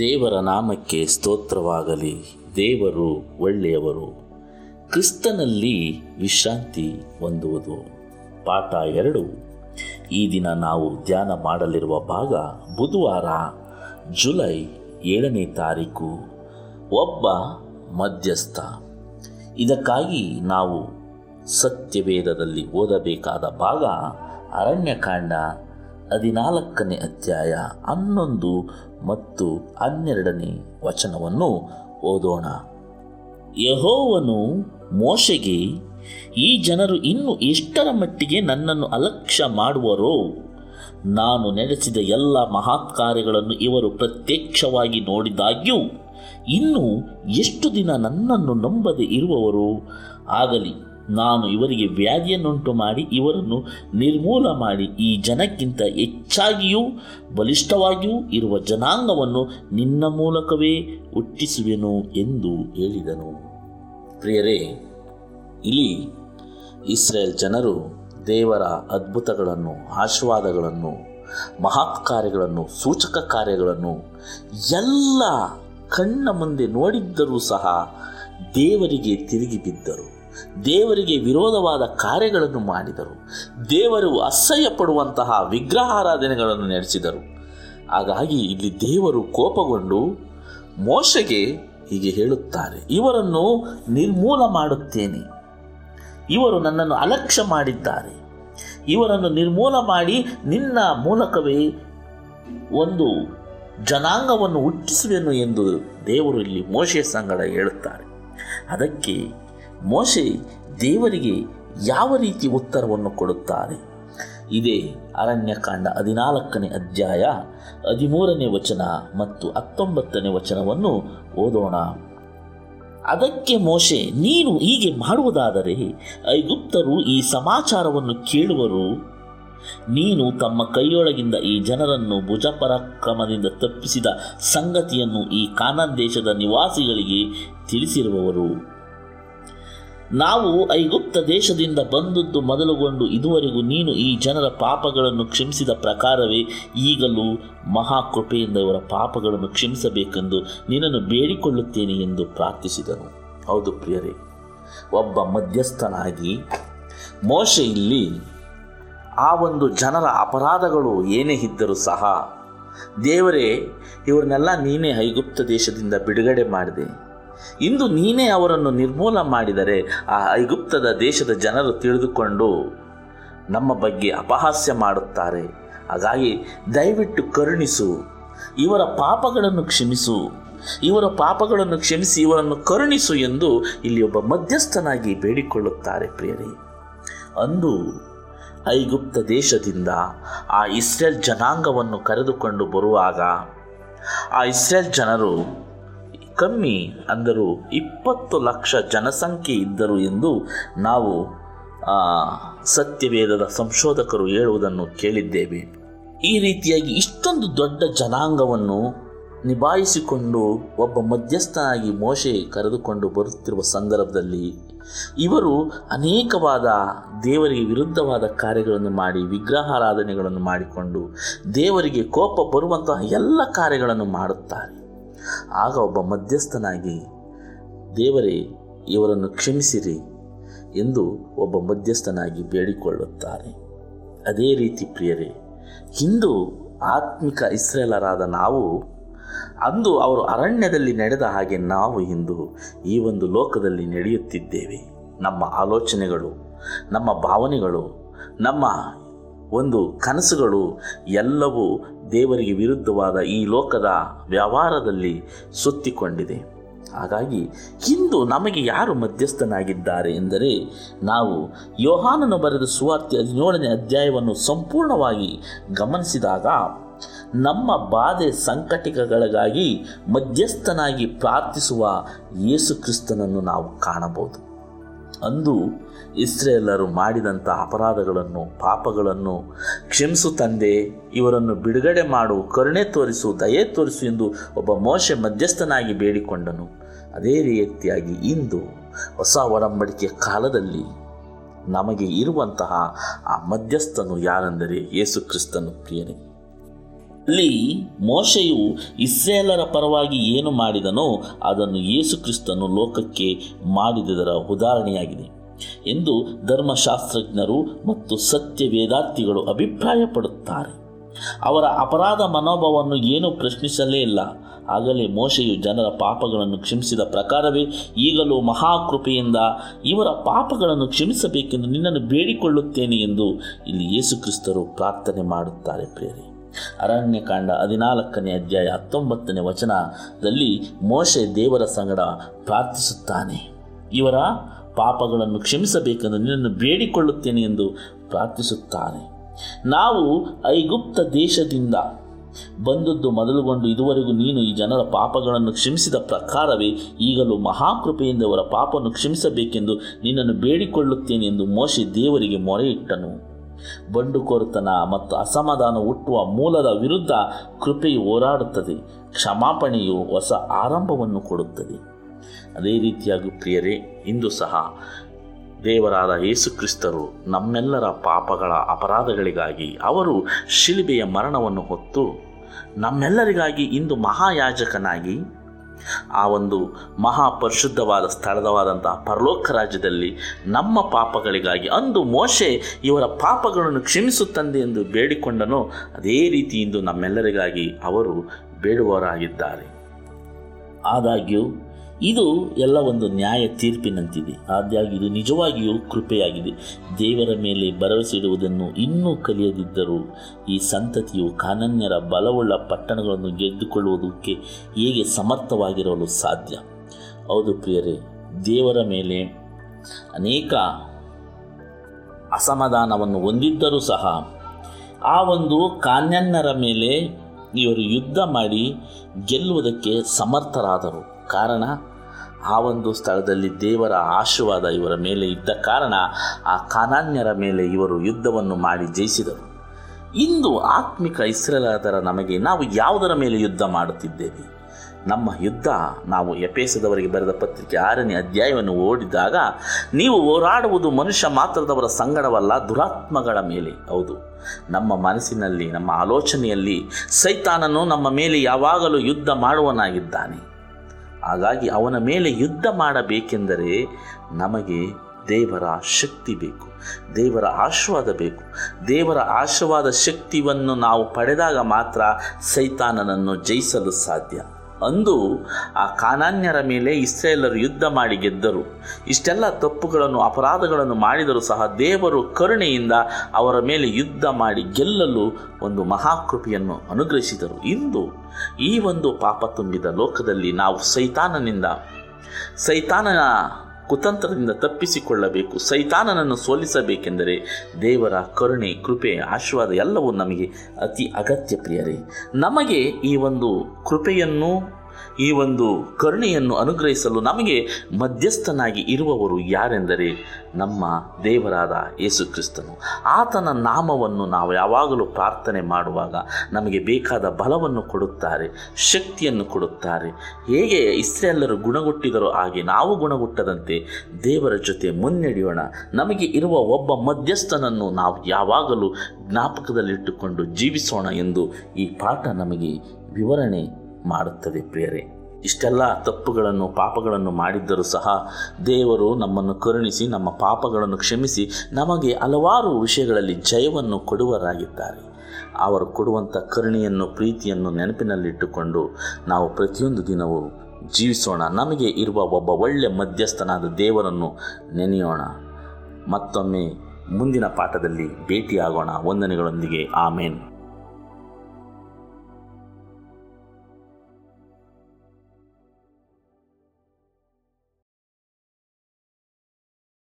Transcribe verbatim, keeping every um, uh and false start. ದೇವರ ನಾಮಕ್ಕೆ ಸ್ತೋತ್ರವಾಗಲಿ. ದೇವರು ಒಳ್ಳೆಯವರು. ಕ್ರಿಸ್ತನಲ್ಲಿ ವಿಶ್ರಾಂತಿ ಹೊಂದುವುದು ಪಾಠ ಎರಡು. ಈ ದಿನ ನಾವು ಧ್ಯಾನ ಮಾಡಲಿರುವ ಭಾಗ ಬುಧವಾರ ಜುಲೈ ಏಳನೇ ತಾರೀಕು, ಒಬ್ಬ ಮಧ್ಯಸ್ಥ. ಇದಕ್ಕಾಗಿ ನಾವು ಸತ್ಯವೇದದಲ್ಲಿ ಓದಬೇಕಾದ ಭಾಗ ಅರಣ್ಯಕಾಂಡ ಹದಿನಾಲ್ಕನೇ ಅಧ್ಯಾಯ ಹನ್ನೊಂದು ಮತ್ತು ಹನ್ನೆರಡನೇ ವಚನವನ್ನು ಓದೋಣ. ಯೆಹೋವನು ಮೋಶೆಗೆ, ಈ ಜನರು ಇನ್ನು ಎಷ್ಟರ ಮಟ್ಟಿಗೆ ನನ್ನನ್ನು ಅಲಕ್ಷ್ಯ ಮಾಡುವರೋ, ನಾನು ನಡೆಸಿದ ಎಲ್ಲ ಮಹತ್ಕಾರ್ಯಗಳನ್ನು ಇವರು ಪ್ರತ್ಯಕ್ಷವಾಗಿ ನೋಡಿದಾಗ್ಯೂ ಇನ್ನು ಎಷ್ಟು ದಿನ ನನ್ನನ್ನು ನಂಬದೆ ಇರುವವರು ಆಗಲಿ. ನಾನು ಇವರಿಗೆ ವ್ಯಾಧಿಯನ್ನುಂಟು ಮಾಡಿ ಇವರನ್ನು ನಿರ್ಮೂಲ ಮಾಡಿ ಈ ಜನಕ್ಕಿಂತ ಹೆಚ್ಚಾಗಿಯೂ ಬಲಿಷ್ಠವಾಗಿಯೂ ಇರುವ ಜನಾಂಗವನ್ನು ನಿನ್ನ ಮೂಲಕವೇ ಹುಟ್ಟಿಸುವೆನು ಎಂದು ಹೇಳಿದನು. ಪ್ರಿಯರೇ, ಇಲ್ಲಿ ಇಸ್ರೇಲ್ ಜನರು ದೇವರ ಅದ್ಭುತಗಳನ್ನು, ಆಶೀರ್ವಾದಗಳನ್ನು, ಮಹತ್ಕಾರ್ಯಗಳನ್ನು, ಸೂಚಕ ಕಾರ್ಯಗಳನ್ನು ಎಲ್ಲ ಕಣ್ಣ ಮುಂದೆ ನೋಡಿದ್ದರೂ ಸಹ ದೇವರಿಗೆ ತಿರುಗಿ ಬಿದ್ದರು. ದೇವರಿಗೆ ವಿರೋಧವಾದ ಕಾರ್ಯಗಳನ್ನು ಮಾಡಿದರು. ದೇವರು ಅಸಹ್ಯ ಪಡುವಂತಹ ವಿಗ್ರಹಾರಾಧನೆಗಳನ್ನು ನಡೆಸಿದರು. ಹಾಗಾಗಿ ಇಲ್ಲಿ ದೇವರು ಕೋಪಗೊಂಡು ಮೋಶೆಗೆ ಹೀಗೆ ಹೇಳುತ್ತಾರೆ, ಇವರನ್ನು ನಿರ್ಮೂಲ ಮಾಡುತ್ತೇನೆ, ಇವರು ನನ್ನನ್ನು ಅಲಕ್ಷ್ಯ ಮಾಡಿದ್ದಾರೆ, ಇವರನ್ನು ನಿರ್ಮೂಲ ಮಾಡಿ ನಿನ್ನ ಮೂಲಕವೇ ಒಂದು ಜನಾಂಗವನ್ನು ಹುಟ್ಟಿಸುವೆನು ಎಂದು ದೇವರು ಇಲ್ಲಿ ಮೋಶೆಯ ಸಂಗಡ ಹೇಳುತ್ತಾರೆ. ಅದಕ್ಕೆ ಮೋಶೆ ದೇವರಿಗೆ ಯಾವ ರೀತಿ ಉತ್ತರವನ್ನು ಕೊಡುತ್ತಾರೆ? ಇದೇ ಅರಣ್ಯಕಾಂಡ ಹದಿನಾಲ್ಕನೇ ಅಧ್ಯಾಯ ಹದಿಮೂರನೇ ವಚನ ಮತ್ತು ಹತ್ತೊಂಬತ್ತನೇ ವಚನವನ್ನು ಓದೋಣ. ಅದಕ್ಕೆ ಮೋಶೆ, ನೀನು ಹೀಗೆ ಮಾಡುವುದಾದರೆ ಐಗುಪ್ತರು ಈ ಸಮಾಚಾರವನ್ನು ಕೇಳುವರು. ನೀನು ತಮ್ಮ ಕೈಯೊಳಗಿಂದ ಈ ಜನರನ್ನು ಭುಜಪರಾಕ್ರಮದಿಂದ ತಪ್ಪಿಸಿದ ಸಂಗತಿಯನ್ನು ಈ ಕಾನಾನ್ ದೇಶದ ನಿವಾಸಿಗಳಿಗೆ ತಿಳಿಸಿರುವವರು. ನಾವು ಐಗುಪ್ತ ದೇಶದಿಂದ ಬಂದದ್ದು ಮೊದಲುಗೊಂಡು ಇದುವರೆಗೂ ನೀನು ಈ ಜನರ ಪಾಪಗಳನ್ನು ಕ್ಷಮಿಸಿದ ಪ್ರಕಾರವೇ ಈಗಲೂ ಮಹಾಕೃಪೆಯಿಂದ ಇವರ ಪಾಪಗಳನ್ನು ಕ್ಷಮಿಸಬೇಕೆಂದು ನಿನ್ನನ್ನು ಬೇಡಿಕೊಳ್ಳುತ್ತೇನೆ ಎಂದು ಪ್ರಾರ್ಥಿಸಿದನು. ಹೌದು ಪ್ರಿಯರೇ, ಒಬ್ಬ ಮಧ್ಯಸ್ಥನಾಗಿ ಮೋಶೆ ಇಲ್ಲಿ ಆ ಒಂದು ಜನರ ಅಪರಾಧಗಳು ಏನೇ ಇದ್ದರೂ ಸಹ, ದೇವರೇ, ಇವ್ರನ್ನೆಲ್ಲ ನೀನೇ ಐಗುಪ್ತ ದೇಶದಿಂದ ಬಿಡುಗಡೆ ಮಾಡಿದೆ, ಇಂದು ನೀನೇ ಅವರನ್ನು ನಿರ್ಮೂಲ ಮಾಡಿದರೆ ಆ ಐಗುಪ್ತದ ದೇಶದ ಜನರು ತಿಳಿದುಕೊಂಡು ನಮ್ಮ ಬಗ್ಗೆ ಅಪಹಾಸ್ಯ ಮಾಡುತ್ತಾರೆ. ಹಾಗಾಗಿ ದಯವಿಟ್ಟು ಕರುಣಿಸು, ಇವರ ಪಾಪಗಳನ್ನು ಕ್ಷಮಿಸು, ಇವರ ಪಾಪಗಳನ್ನು ಕ್ಷಮಿಸಿ ಇವರನ್ನು ಕರುಣಿಸು ಎಂದು ಇಲ್ಲಿ ಒಬ್ಬ ಮಧ್ಯಸ್ಥನಾಗಿ ಬೇಡಿಕೊಳ್ಳುತ್ತಾರೆ. ಪ್ರಿಯರೇ, ಅಂದು ಐಗುಪ್ತ ದೇಶದಿಂದ ಆ ಇಸ್ರೇಲ್ ಜನಾಂಗವನ್ನು ಕರೆದುಕೊಂಡು ಬರುವಾಗ ಆ ಇಸ್ರೇಲ್ ಜನರು ಕಮ್ಮಿ ಅಂದರೂ ಇಪ್ಪತ್ತು ಲಕ್ಷ ಜನಸಂಖ್ಯೆ ಇದ್ದರು ಎಂದು ನಾವು ಸತ್ಯವೇದದ ಸಂಶೋಧಕರು ಹೇಳುವುದನ್ನು ಕೇಳಿದ್ದೇವೆ. ಈ ರೀತಿಯಾಗಿ ಇಷ್ಟೊಂದು ದೊಡ್ಡ ಜನಾಂಗವನ್ನು ನಿಭಾಯಿಸಿಕೊಂಡು ಒಬ್ಬ ಮಧ್ಯಸ್ಥನಾಗಿ ಮೋಶೆ ಕರೆದುಕೊಂಡು ಬರುತ್ತಿರುವ ಸಂದರ್ಭದಲ್ಲಿ ಇವರು ಅನೇಕವಾದ ದೇವರಿಗೆ ವಿರುದ್ಧವಾದ ಕಾರ್ಯಗಳನ್ನು ಮಾಡಿ, ವಿಗ್ರಹಾರಾಧನೆಗಳನ್ನು ಮಾಡಿಕೊಂಡು ದೇವರಿಗೆ ಕೋಪ ಬರುವಂತಹ ಎಲ್ಲ ಕಾರ್ಯಗಳನ್ನು ಮಾಡುತ್ತಾರೆ. ಆಗ ಒಬ್ಬ ಮಧ್ಯಸ್ಥನಾಗಿ, ದೇವರೇ, ಇವರನ್ನು ಕ್ಷಮಿಸಿರಿ ಎಂದು ಒಬ್ಬ ಮಧ್ಯಸ್ಥನಾಗಿ ಬೇಡಿಕೊಳ್ಳುತ್ತಾರೆ. ಅದೇ ರೀತಿ ಪ್ರಿಯರೇ, ಹಿಂದೂ ಆತ್ಮಿಕ ಇಸ್ರೇಲರಾದ ನಾವು ಅಂದು ಅವರು ಅರಣ್ಯದಲ್ಲಿ ನಡೆದ ಹಾಗೆ ನಾವು ಇಂದು ಈ ಒಂದು ಲೋಕದಲ್ಲಿ ನಡೆಯುತ್ತಿದ್ದೇವೆ. ನಮ್ಮ ಆಲೋಚನೆಗಳು, ನಮ್ಮ ಭಾವನೆಗಳು, ನಮ್ಮ ಒಂದು ಕನಸುಗಳು ಎಲ್ಲವೂ ದೇವರಿಗೆ ವಿರುದ್ಧವಾದ ಈ ಲೋಕದ ವ್ಯವಹಾರದಲ್ಲಿ ಸುತ್ತಿಕೊಂಡಿದೆ. ಹಾಗಾಗಿ ಇಂದು ನಮಗೆ ಯಾರು ಮಧ್ಯಸ್ಥನಾಗಿದ್ದಾರೆ ಎಂದರೆ, ನಾವು ಯೋಹಾನನು ಬರೆದ ಸುವಾರ್ತೆ ಹದಿನೇಳನೇ ಅಧ್ಯಾಯವನ್ನು ಸಂಪೂರ್ಣವಾಗಿ ಗಮನಿಸಿದಾಗ ನಮ್ಮ ಬಾಧೆ ಸಂಕಟಗಳಿಗಾಗಿ ಮಧ್ಯಸ್ಥನಾಗಿ ಪ್ರಾರ್ಥಿಸುವ ಯೇಸು ಕ್ರಿಸ್ತನನ್ನು ನಾವು ಕಾಣಬಹುದು. ಅಂದು ಇಸ್ರೇಲರು ಮಾಡಿದಂಥ ಅಪರಾಧಗಳನ್ನು, ಪಾಪಗಳನ್ನು ಕ್ಷಮಿಸು ತಂದೆ, ಇವರನ್ನು ಬಿಡುಗಡೆ ಮಾಡು, ಕರುಣೆ ತೋರಿಸು, ದಯೆ ತೋರಿಸು ಎಂದು ಒಬ್ಬ ಮೋಶೆ ಮಧ್ಯಸ್ಥನಾಗಿ ಬೇಡಿಕೊಂಡನು. ಅದೇ ರೀತಿಯಾಗಿ ಇಂದು ಹೊಸ ಒಡಂಬಡಿಕೆಯ ಕಾಲದಲ್ಲಿ ನಮಗೆ ಇರುವಂತಹ ಆ ಮಧ್ಯಸ್ಥನು ಯಾರೆಂದರೆ ಯೇಸು ಕ್ರಿಸ್ತನು. ಪ್ರಿಯರೇ, ಇಲ್ಲಿ ಮೋಶೆಯು ಇಸ್ರೇಲರ ಪರವಾಗಿ ಏನು ಮಾಡಿದನೋ ಅದನ್ನು ಯೇಸು ಕ್ರಿಸ್ತನು ಲೋಕಕ್ಕೆ ಮಾಡಿದದರ ಉದಾಹರಣೆಯಾಗಿದೆ ಎಂದು ಧರ್ಮಶಾಸ್ತ್ರಜ್ಞರು ಮತ್ತು ಸತ್ಯ ವೇದಾರ್ಥಿಗಳು ಅಭಿಪ್ರಾಯಪಡುತ್ತಾರೆ. ಅವರ ಅಪರಾಧ ಮನೋಭಾವವನ್ನು ಏನೂ ಪ್ರಶ್ನಿಸಲೇ ಇಲ್ಲ. ಆಗಲೇ ಮೋಶೆಯು ಜನರ ಪಾಪಗಳನ್ನು ಕ್ಷಮಿಸಿದ ಪ್ರಕಾರವೇ ಈಗಲೂ ಮಹಾಕೃಪೆಯಿಂದ ಇವರ ಪಾಪಗಳನ್ನು ಕ್ಷಮಿಸಬೇಕೆಂದು ನಿನ್ನನ್ನು ಬೇಡಿಕೊಳ್ಳುತ್ತೇನೆ ಎಂದು ಇಲ್ಲಿ ಯೇಸುಕ್ರಿಸ್ತರು ಪ್ರಾರ್ಥನೆ ಮಾಡುತ್ತಾರೆ. ಪ್ರಿಯರೇ, ಅರಣ್ಯಕಾಂಡ ಹದಿನಾಲ್ಕನೇ ಅಧ್ಯಾಯ ಹತ್ತೊಂಬತ್ತನೇ ವಚನದಲ್ಲಿ ಮೋಶೆ ದೇವರ ಸಂಗಡ ಪ್ರಾರ್ಥಿಸುತ್ತಾನೆ. ಇವರ ಪಾಪಗಳನ್ನು ಕ್ಷಮಿಸಬೇಕೆಂದು ನಿನ್ನನ್ನು ಬೇಡಿಕೊಳ್ಳುತ್ತೇನೆ ಎಂದು ಪ್ರಾರ್ಥಿಸುತ್ತಾನೆ. ನಾವು ಐಗುಪ್ತ ದೇಶದಿಂದ ಬಂದದ್ದು ಮೊದಲುಗೊಂಡು ಇದುವರೆಗೂ ನೀನು ಈ ಜನರ ಪಾಪಗಳನ್ನು ಕ್ಷಮಿಸಿದ ಪ್ರಕಾರವೇ ಈಗಲೂ ಮಹಾಕೃಪೆಯಿಂದ ಅವರ ಪಾಪವನ್ನು ಕ್ಷಮಿಸಬೇಕೆಂದು ನಿನ್ನನ್ನು ಬೇಡಿಕೊಳ್ಳುತ್ತೇನೆ ಎಂದು ಮೋಶೆ ದೇವರಿಗೆ ಮೊರೆಯಿಟ್ಟನು. ಬಂಡುಕೋರತನ ಮತ್ತು ಅಸಮಾಧಾನ ಹುಟ್ಟುವ ಮೂಲದ ವಿರುದ್ಧ ಕೃಪೆಯು ಹೋರಾಡುತ್ತದೆ. ಕ್ಷಮಾಪಣೆಯು ಹೊಸ ಆರಂಭವನ್ನು ಕೊಡುತ್ತದೆ. ಅದೇ ರೀತಿಯಾಗಿ ಪ್ರಿಯರೇ, ಇಂದು ಸಹ ದೇವರಾದ ಯೇಸುಕ್ರಿಸ್ತರು ನಮ್ಮೆಲ್ಲರ ಪಾಪಗಳ ಅಪರಾಧಗಳಿಗಾಗಿ ಅವರು ಶಿಲುಬೆಯ ಮರಣವನ್ನು ಹೊತ್ತು ನಮ್ಮೆಲ್ಲರಿಗಾಗಿ ಇಂದು ಮಹಾಯಾಜಕನಾಗಿ ಆ ಒಂದು ಮಹಾಪರಿಶುದ್ಧವಾದ ಸ್ಥಳದವಾದಂತಹ ಪರಲೋಕ ರಾಜ್ಯದಲ್ಲಿ ನಮ್ಮ ಪಾಪಗಳಿಗಾಗಿ ಅಂದು ಮೋಶೆ ಇವರ ಪಾಪಗಳನ್ನು ಕ್ಷಮಿಸುತ್ತಂದೆ ಎಂದು ಬೇಡಿಕೊಂಡನೋ ಅದೇ ರೀತಿ ಇಂದು ನಮ್ಮೆಲ್ಲರಿಗಾಗಿ ಅವರು ಬೇಡುವವರಾಗಿದ್ದಾರೆ. ಆದಾಗ್ಯೂ ಇದು ಎಲ್ಲ ಒಂದು ನ್ಯಾಯ ತೀರ್ಪಿನಂತಿದೆ. ಆದಾಗ್ಯೂ ಇದು ನಿಜವಾಗಿಯೂ ಕೃಪೆಯಾಗಿದೆ. ದೇವರ ಮೇಲೆ ಭರವಸೆ ಇಡುವುದನ್ನು ಇನ್ನೂ ಕಲಿಯದಿದ್ದರೂ ಈ ಸಂತತಿಯು ಕಾನನ್ಯರ ಬಲವುಳ್ಳ ಪಟ್ಟಣಗಳನ್ನು ಗೆದ್ದುಕೊಳ್ಳುವುದಕ್ಕೆ ಹೇಗೆ ಸಮರ್ಥವಾಗಿರಲು ಸಾಧ್ಯ? ಹೌದು ಪ್ರಿಯರೇ, ದೇವರ ಮೇಲೆ ಅನೇಕ ಅಸಮಾಧಾನವನ್ನು ಹೊಂದಿದ್ದರೂ ಸಹ ಆ ಒಂದು ಕಾನನ್ಯರ ಮೇಲೆ ಇವರು ಯುದ್ಧ ಮಾಡಿ ಗೆಲ್ಲುವುದಕ್ಕೆ ಸಮರ್ಥರಾದರು. ಕಾರಣ, ಆ ಒಂದು ಸ್ಥಳದಲ್ಲಿ ದೇವರ ಆಶೀರ್ವಾದ ಇವರ ಮೇಲೆ ಇದ್ದ ಕಾರಣ ಆ ಕಾನಾನ್ಯರ ಮೇಲೆ ಇವರು ಯುದ್ಧವನ್ನು ಮಾಡಿ ಜಯಿಸಿದರು. ಇಂದು ಆತ್ಮಿಕ ಇಸ್ರೇಲರ ನಮಗೆ ನಾವು ಯಾವುದರ ಮೇಲೆ ಯುದ್ಧ ಮಾಡುತ್ತಿದ್ದೇವೆ? ನಮ್ಮ ಯುದ್ಧ, ನಾವು ಎಫೆಸದವರಿಗೆ ಬರೆದ ಪತ್ರಿಕೆ ಆರನೇ ಅಧ್ಯಾಯವನ್ನು ಓದಿದಾಗ, ನೀವು ಹೋರಾಡುವುದು ಮನುಷ್ಯ ಮಾತ್ರದವರ ಸಂಗಡವಲ್ಲ, ದುರಾತ್ಮಗಳ ಮೇಲೆ. ಹೌದು, ನಮ್ಮ ಮನಸ್ಸಿನಲ್ಲಿ, ನಮ್ಮ ಆಲೋಚನೆಯಲ್ಲಿ ಸೈತಾನನು ನಮ್ಮ ಮೇಲೆ ಯಾವಾಗಲೂ ಯುದ್ಧ ಮಾಡುವನಾಗಿದ್ದಾನೆ. ಹಾಗಾಗಿ ಅವನ ಮೇಲೆ ಯುದ್ಧ ಮಾಡಬೇಕೆಂದರೆ ನಮಗೆ ದೇವರ ಶಕ್ತಿ ಬೇಕು, ದೇವರ ಆಶೀರ್ವಾದ ಬೇಕು. ದೇವರ ಆಶೀರ್ವಾದ ಶಕ್ತಿಯನ್ನು ನಾವು ಪಡೆದಾಗ ಮಾತ್ರ ಸೈತಾನನನ್ನು ಜಯಿಸಲು ಸಾಧ್ಯ. ಅಂದು ಆ ಕಾನಾನ್ಯರ ಮೇಲೆ ಇಸ್ರೇಲರು ಯುದ್ಧ ಮಾಡಿ ಗೆದ್ದರು. ಇಷ್ಟೆಲ್ಲ ತಪ್ಪುಗಳನ್ನು, ಅಪರಾಧಗಳನ್ನು ಮಾಡಿದರೂ ಸಹ ದೇವರು ಕರುಣೆಯಿಂದ ಅವರ ಮೇಲೆ ಯುದ್ಧ ಮಾಡಿ ಗೆಲ್ಲಲು ಒಂದು ಮಹಾಕೃಪೆಯನ್ನು ಅನುಗ್ರಹಿಸಿದರು. ಇಂದು ಈ ಒಂದು ಪಾಪ ತುಂಬಿದ ಲೋಕದಲ್ಲಿ ನಾವು ಸೈತಾನನಿಂದ ಸೈತಾನನ ಕುತಂತ್ರದಿಂದ ತಪ್ಪಿಸಿಕೊಳ್ಳಬೇಕು. ಸೈತಾನನನ್ನು ಸೋಲಿಸಬೇಕೆಂದರೆ ದೇವರ ಕರುಣೆ, ಕೃಪೆ, ಆಶೀರ್ವಾದ ಎಲ್ಲವೂ ನಮಗೆ ಅತಿ ಅಗತ್ಯ. ಪ್ರಿಯರೇ, ನಮಗೆ ಈ ಒಂದು ಕೃಪೆಯನ್ನು, ಈ ಒಂದು ಕರುಣೆಯನ್ನು ಅನುಗ್ರಹಿಸಲು ನಮಗೆ ಮಧ್ಯಸ್ಥನಾಗಿ ಇರುವವರು ಯಾರೆಂದರೆ ನಮ್ಮ ದೇವರಾದ ಯೇಸು ಕ್ರಿಸ್ತನು. ಆತನ ನಾಮವನ್ನು ನಾವು ಯಾವಾಗಲೂ ಪ್ರಾರ್ಥನೆ ಮಾಡುವಾಗ ನಮಗೆ ಬೇಕಾದ ಬಲವನ್ನು ಕೊಡುತ್ತಾರೆ, ಶಕ್ತಿಯನ್ನು ಕೊಡುತ್ತಾರೆ. ಹೇಗೆ ಇಸ್ರೇಲರು ಗುಣಗುಟ್ಟಿದರೋ ಹಾಗೆ ನಾವು ಗುಣಗುಟ್ಟದಂತೆ ದೇವರ ಜೊತೆ ಮುನ್ನಡೆಯೋಣ. ನಮಗೆ ಇರುವ ಒಬ್ಬ ಮಧ್ಯಸ್ಥನನ್ನು ನಾವು ಯಾವಾಗಲೂ ಜ್ಞಾಪಕದಲ್ಲಿಟ್ಟುಕೊಂಡು ಜೀವಿಸೋಣ ಎಂದು ಈ ಪಾಠ ನಮಗೆ ವಿವರಣೆ ಮಾಡುತ್ತದೆ. ಪ್ರಿಯರೇ, ಇಷ್ಟೆಲ್ಲ ತಪ್ಪುಗಳನ್ನು, ಪಾಪಗಳನ್ನು ಮಾಡಿದ್ದರೂ ಸಹ ದೇವರು ನಮ್ಮನ್ನು ಕರುಣಿಸಿ, ನಮ್ಮ ಪಾಪಗಳನ್ನು ಕ್ಷಮಿಸಿ, ನಮಗೆ ಹಲವಾರು ವಿಷಯಗಳಲ್ಲಿ ಜಯವನ್ನು ಕೊಡುವರಾಗಿದ್ದಾರೆ. ಅವರು ಕೊಡುವಂಥ ಕರುಣೆಯನ್ನು, ಪ್ರೀತಿಯನ್ನು ನೆನಪಿನಲ್ಲಿಟ್ಟುಕೊಂಡು ನಾವು ಪ್ರತಿಯೊಂದು ದಿನವೂ ಜೀವಿಸೋಣ. ನಮಗೆ ಇರುವ ಒಬ್ಬ ಒಳ್ಳೆಯ ಮಧ್ಯಸ್ಥನಾದ ದೇವರನ್ನು ನೆನೆಯೋಣ. ಮತ್ತೊಮ್ಮೆ ಮುಂದಿನ ಪಾಠದಲ್ಲಿ ಭೇಟಿಯಾಗೋಣ. ವಂದನೆಗಳೊಂದಿಗೆ, ಆಮೇನ್.